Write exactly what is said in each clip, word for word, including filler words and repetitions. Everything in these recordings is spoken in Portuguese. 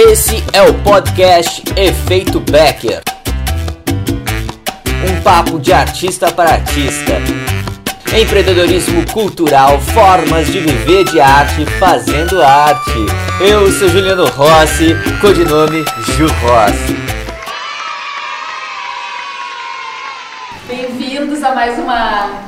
Esse é o podcast Efeito Becker. Um papo de artista para artista. Empreendedorismo cultural, formas de viver de arte fazendo arte. Eu sou Juliano Rossi, codinome Ju Rossi. Bem-vindos a mais uma...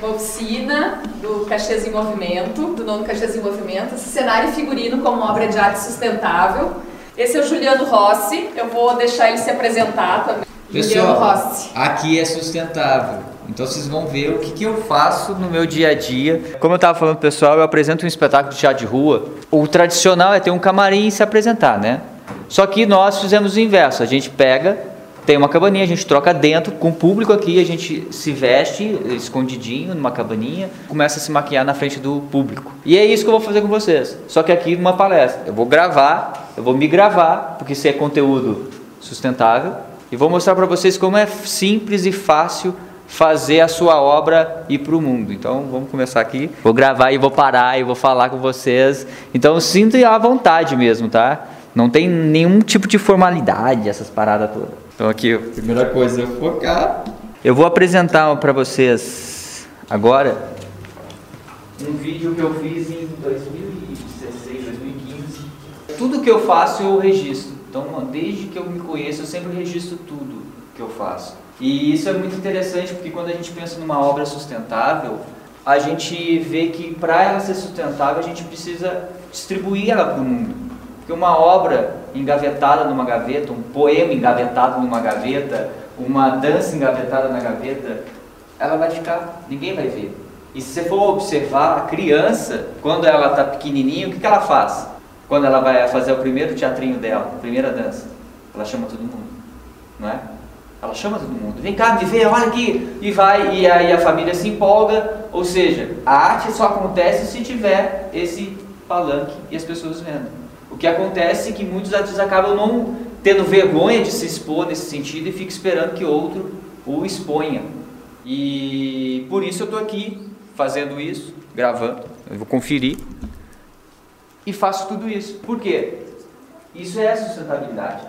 uma oficina do Caxias em Movimento, do nono Caxias em Movimento, cenário e figurino como obra de arte sustentável. Esse é o Juliano Rossi, eu vou deixar ele se apresentar também. Pessoal, Juliano Rossi. Aqui é sustentável, então vocês vão ver o que, que eu faço no meu dia a dia. Como eu estava falando pessoal, eu apresento um espetáculo de teatro de rua. O tradicional é ter um camarim e se apresentar, né? Só que nós fizemos o inverso, a gente pega... Tem uma cabaninha, a gente troca dentro, com o público aqui, a gente se veste escondidinho numa cabaninha, começa a se maquiar na frente do público. E é isso que eu vou fazer com vocês, só que aqui numa palestra. Eu vou gravar, eu vou me gravar, porque isso é conteúdo sustentável, e vou mostrar para vocês como é simples e fácil fazer a sua obra ir para o mundo. Então vamos começar aqui. Vou gravar e vou parar e vou falar com vocês. Então sinta à vontade mesmo, tá? Não tem nenhum tipo de formalidade essas paradas todas. Então aqui, a primeira coisa é focar. Eu vou apresentar para vocês agora um vídeo que eu fiz em dois mil e dezesseis, dois mil e quinze. Tudo que eu faço eu registro. Então desde que eu me conheço eu sempre registro tudo que eu faço. E isso é muito interessante porque quando a gente pensa numa obra sustentável, a gente vê que para ela ser sustentável a gente precisa distribuir ela para o mundo. Porque uma obra engavetada numa gaveta, um poema engavetado numa gaveta, uma dança engavetada na gaveta, ela vai ficar, ninguém vai ver. E se você for observar, a criança, quando ela está pequenininha, o que, que ela faz? Quando ela vai fazer o primeiro teatrinho dela, a primeira dança, ela chama todo mundo, não é? Ela chama todo mundo, vem cá, me vê, olha aqui, e vai, e aí a família se empolga, ou seja, a arte só acontece se tiver esse palanque e as pessoas vendo. O que acontece é que muitos artistas acabam não tendo vergonha de se expor nesse sentido e fica esperando que outro o exponha. E por isso eu estou aqui fazendo isso, gravando, eu vou conferir e faço tudo isso. Por quê? Isso é sustentabilidade.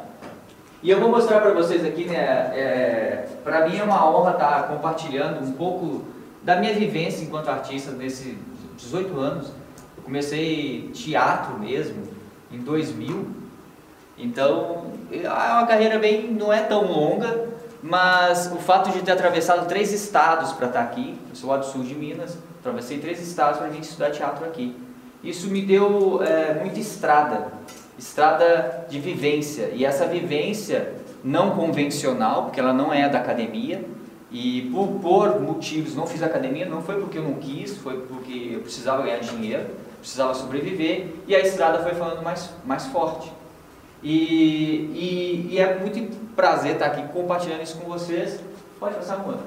E eu vou mostrar para vocês aqui, né? É, para mim é uma honra estar compartilhando um pouco da minha vivência enquanto artista nesses dezoito anos. Eu comecei teatro mesmo em dois mil, então é uma carreira bem, não é tão longa, mas o fato de ter atravessado três estados para estar aqui, eu sou lá do sul de Minas, atravessei três estados para vir estudar teatro aqui. Isso me deu é, muita estrada, estrada de vivência, e essa vivência não convencional, porque ela não é da academia, e por, por motivos, não fiz academia, não foi porque eu não quis, foi porque eu precisava ganhar dinheiro, precisava sobreviver, e a estrada foi falando mais, mais forte. E, e, e é muito prazer estar aqui compartilhando isso com vocês. Pode passar, mano.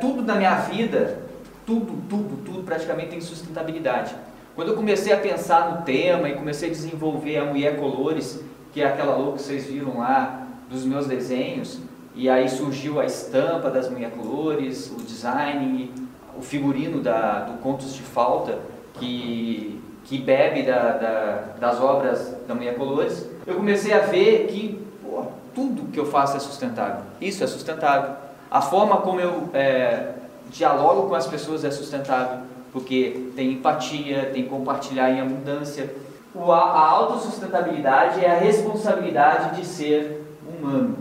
Tudo na minha vida, tudo, tudo, tudo praticamente tem sustentabilidade. Quando eu comecei a pensar no tema e comecei a desenvolver a Mulher Colores, que é aquela louca que vocês viram lá dos meus desenhos, e aí surgiu a estampa das Mulher Colores, o design, o figurino da, do Contos de Falta, que... que bebe da, da, das obras da Mulher Colores, eu comecei a ver que pô, tudo que eu faço é sustentável. Isso é sustentável. A forma como eu é, dialogo com as pessoas é sustentável, porque tem empatia, tem compartilhar em abundância. O, a, a autossustentabilidade é a responsabilidade de ser humano.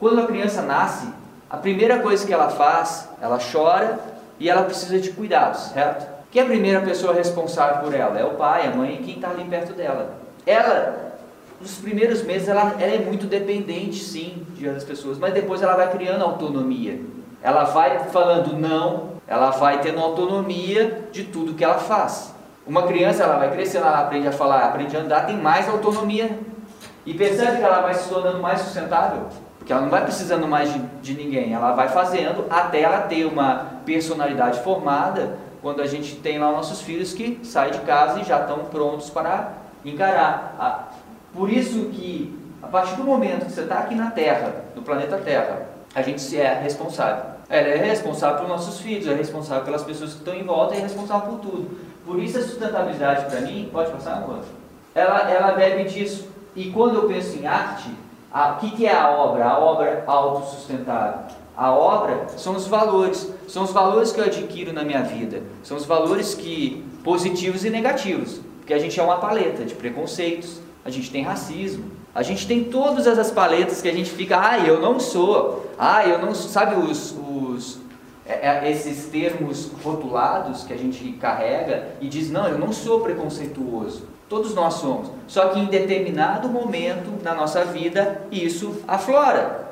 Quando a criança nasce, a primeira coisa que ela faz, ela chora e ela precisa de cuidados, certo? Quem é a primeira pessoa responsável por ela? É o pai, a mãe e quem está ali perto dela. Ela, nos primeiros meses, ela, ela é muito dependente, sim, de outras pessoas, mas depois ela vai criando autonomia. Ela vai falando não, ela vai tendo autonomia de tudo que ela faz. Uma criança, ela vai crescendo, ela aprende a falar, aprende a andar, tem mais autonomia. E percebe que ela vai se tornando mais sustentável, porque ela não vai precisando mais de, de ninguém, ela vai fazendo até ela ter uma personalidade formada, quando a gente tem lá nossos filhos que saem de casa e já estão prontos para encarar. Por isso que, a partir do momento que você está aqui na Terra, no planeta Terra, a gente é responsável. Ela é responsável pelos nossos filhos, é responsável pelas pessoas que estão em volta, é responsável por tudo. Por isso a sustentabilidade para mim, pode passar uma coisa, ela, ela bebe disso. E quando eu penso em arte, o que, que é a obra? A obra autossustentável. A obra são os valores, são os valores que eu adquiro na minha vida, são os valores que, positivos e negativos, porque a gente é uma paleta de preconceitos, a gente tem racismo, a gente tem todas essas paletas que a gente fica, ah, eu não sou, ah, eu não sou, sabe os, os, esses termos rotulados que a gente carrega e diz, não, eu não sou preconceituoso, todos nós somos, só que em determinado momento na nossa vida isso aflora.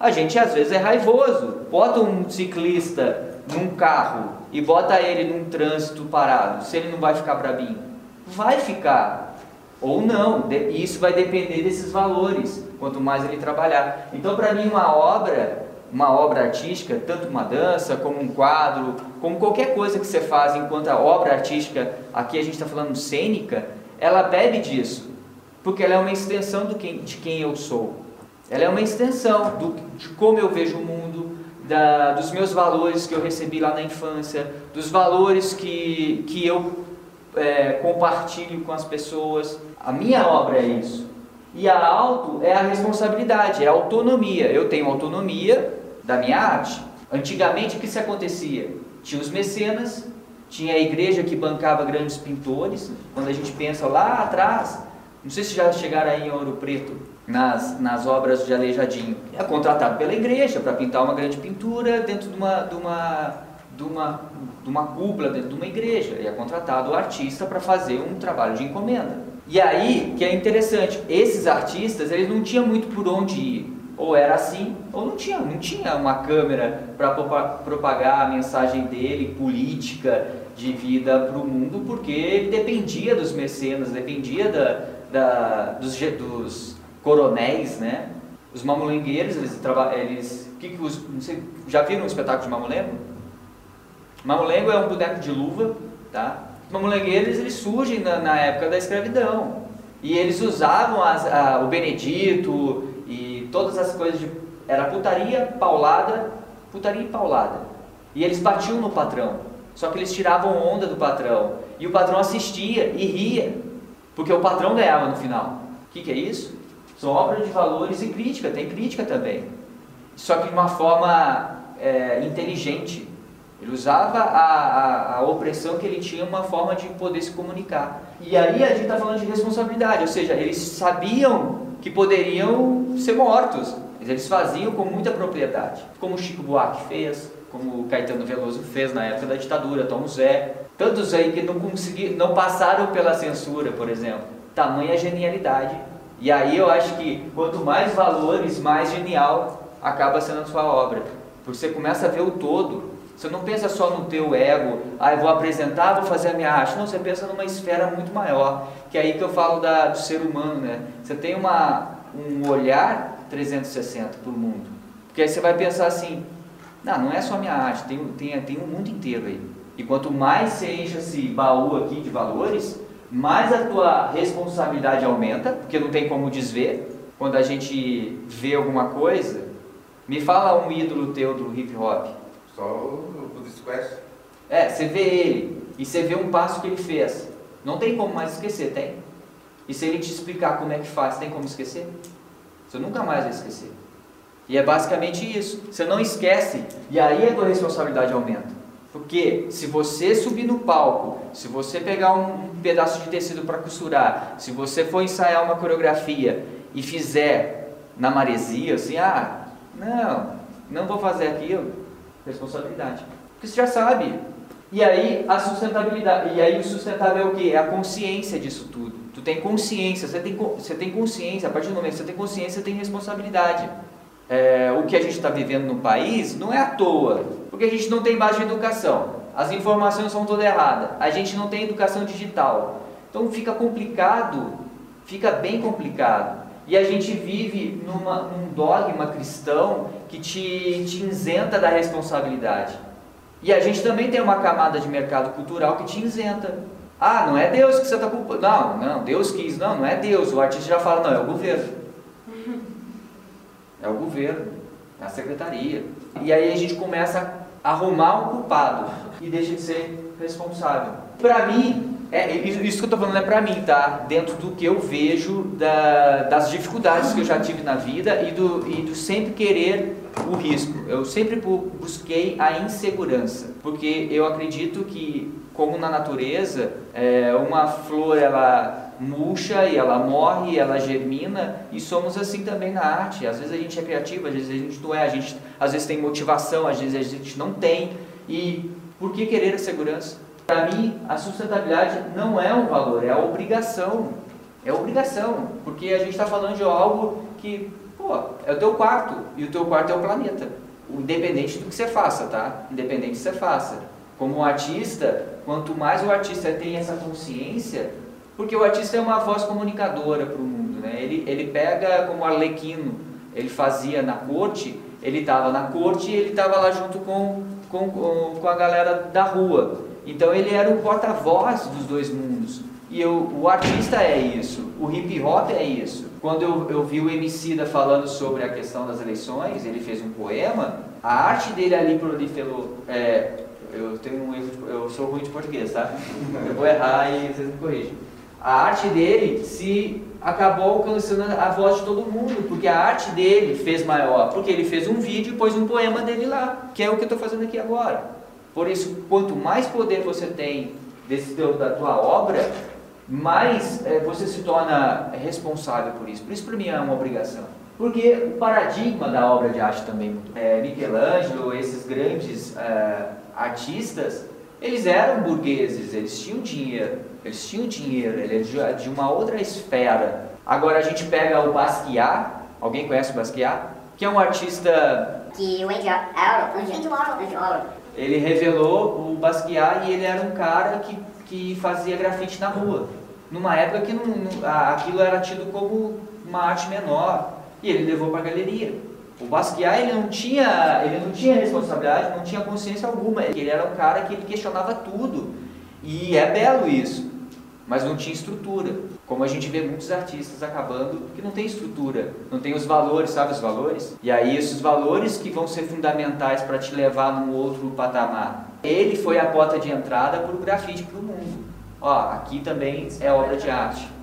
A gente às vezes é raivoso, bota um ciclista num carro e bota ele num trânsito parado, se ele não vai ficar brabinho? Vai ficar, ou não, e isso vai depender desses valores, quanto mais ele trabalhar. Então para mim uma obra, uma obra artística, tanto uma dança, como um quadro, como qualquer coisa que você faz enquanto a obra artística, aqui a gente está falando cênica, ela bebe disso, porque ela é uma extensão do quem, de quem eu sou. Ela é uma extensão do, de como eu vejo o mundo, da, dos meus valores que eu recebi lá na infância, dos valores que, que eu é, compartilho com as pessoas. A minha obra é isso. E a auto é a responsabilidade, é a autonomia. Eu tenho autonomia da minha arte. Antigamente, o que se acontecia? Tinha os mecenas, tinha a igreja que bancava grandes pintores. Quando a gente pensa lá atrás, não sei se já chegaram aí em Ouro Preto, Nas, nas obras de Aleijadinho, é contratado pela igreja para pintar uma grande pintura dentro de uma, de uma, de uma, de uma cúpula, dentro de uma igreja, e é contratado o artista para fazer um trabalho de encomenda. E aí, que é interessante, esses artistas, eles não tinham muito por onde ir, ou era assim, ou não tinha, não tinha uma câmera para propagar a mensagem dele, política, de vida para o mundo, porque ele dependia dos mecenas, dependia da, da, dos, dos coronéis, né? Os mamulengueiros, eles trabalham, eles, que que os, não sei, já viram um espetáculo de mamulengo? Mamulengo é um boneco de luva, tá? Os mamulengueiros, eles surgem na, na época da escravidão e eles usavam as, a, o Benedito e todas as coisas de, era putaria, paulada, putaria e paulada. E eles batiam no patrão, só que eles tiravam onda do patrão e o patrão assistia e ria, porque o patrão ganhava no final. O que que é isso? São obras de valores e crítica, tem crítica também, só que de uma forma é, inteligente. Ele usava a, a, a opressão que ele tinha, uma forma de poder se comunicar. E aí a gente está falando de responsabilidade, ou seja, eles sabiam que poderiam ser mortos, mas eles faziam com muita propriedade, como Chico Buarque fez, como Caetano Veloso fez na época da ditadura, Tom Zé, tantos aí que não conseguiram, não passaram pela censura, por exemplo. Tamanha genialidade. E aí eu acho que quanto mais valores, mais genial acaba sendo a sua obra. Porque você começa a ver o todo. Você não pensa só no teu ego, ah, eu vou apresentar, vou fazer a minha arte. Não, você pensa numa esfera muito maior. Que é aí que eu falo da, do ser humano, né? Você tem uma, um olhar trezentos e sessenta para o mundo. Porque aí você vai pensar assim, não, não é só a minha arte, tem, tem, tem o mundo inteiro aí. E quanto mais você enche esse baú aqui de valores, mais a tua responsabilidade aumenta, porque não tem como desver. Quando a gente vê alguma coisa, me fala um ídolo teu do hip hop. Só o, o Disquest. É, você vê ele, e você vê um passo que ele fez. Não tem como mais esquecer, tem? E se ele te explicar como é que faz, tem como esquecer? Você nunca mais vai esquecer. E é basicamente isso, você não esquece, e aí a tua responsabilidade aumenta. Porque se você subir no palco, se você pegar um pedaço de tecido para costurar, se você for ensaiar uma coreografia e fizer na maresia, assim, ah, não, não vou fazer aquilo, responsabilidade. Porque você já sabe. E aí a sustentabilidade, e aí o sustentável é o quê? É a consciência disso tudo. Tu tem consciência, você tem, você tem consciência, a partir do momento que você tem consciência, você tem responsabilidade. É, o que a gente está vivendo no país não é à toa, porque a gente não tem base de educação, as informações são todas erradas, a gente não tem educação digital, então fica complicado, fica bem complicado, e a gente vive numa, num dogma cristão que te, te isenta da responsabilidade, e a gente também tem uma camada de mercado cultural que te isenta. Ah, não é Deus que você está culpando, não, não, Deus quis, não, não é Deus, o artista já fala, não, é o governo. É o governo, é a secretaria. E aí a gente começa a arrumar um culpado e deixa de ser responsável. Para mim, É, isso que eu tô falando é pra mim, tá? Dentro do que eu vejo, da, das dificuldades que eu já tive na vida e do, e do sempre querer o risco. Eu sempre busquei a insegurança, porque eu acredito que, como na natureza, é, uma flor, ela murcha e ela morre, ela germina, e somos assim também na arte. Às vezes a gente é criativo, às vezes a gente não é, a gente, às vezes tem motivação, às vezes a gente não tem. E por que querer a segurança? Para mim, a sustentabilidade não é um valor, é a obrigação. É obrigação, porque a gente está falando de algo que, pô, é o teu quarto, e o teu quarto é o planeta. Independente do que você faça, tá? Independente do que você faça. Como um artista, quanto mais o artista tem essa consciência, porque o artista é uma voz comunicadora para o mundo, né? Ele, ele pega como Arlequino, ele fazia na corte, ele estava na corte e ele estava lá junto com, com, com a galera da rua. Então ele era o porta-voz dos dois mundos. E eu, o artista é isso, o hip-hop é isso. Quando eu, eu vi o Emicida falando sobre a questão das eleições, ele fez um poema, a arte dele ali proliferou. É, eu tenho um erro, eu sou ruim de português, tá? Eu vou errar e vocês me corrigem. A arte dele se acabou alcançando a voz de todo mundo, porque a arte dele fez maior, porque ele fez um vídeo e pôs um poema dele lá, que é o que eu estou fazendo aqui agora. Por isso, quanto mais poder você tem desse teu, da tua obra, mais é, você se torna responsável por isso. Por isso, para mim, é uma obrigação. Porque o paradigma da obra de arte também é, Michelangelo, esses grandes é, artistas, eles eram burgueses, eles tinham dinheiro, eles tinham dinheiro, eles eram de uma outra esfera. Agora a gente pega o Basquiat, alguém conhece o Basquiat? Que é um artista... Que o Andy Warhol. Ele revelou o Basquiat e ele era um cara que, que fazia grafite na rua. Numa época que não, não, aquilo era tido como uma arte menor. E ele levou para a galeria. O Basquiat ele não, tinha, ele não tinha responsabilidade, não tinha consciência alguma. Ele era um cara que ele questionava tudo. E é belo isso, mas não tinha estrutura. Como a gente vê muitos artistas acabando que não tem estrutura, não tem os valores, sabe os valores? E aí esses valores que vão ser fundamentais para te levar num outro patamar. Ele foi a porta de entrada para o grafite, para o mundo. Ó, aqui também é obra de arte.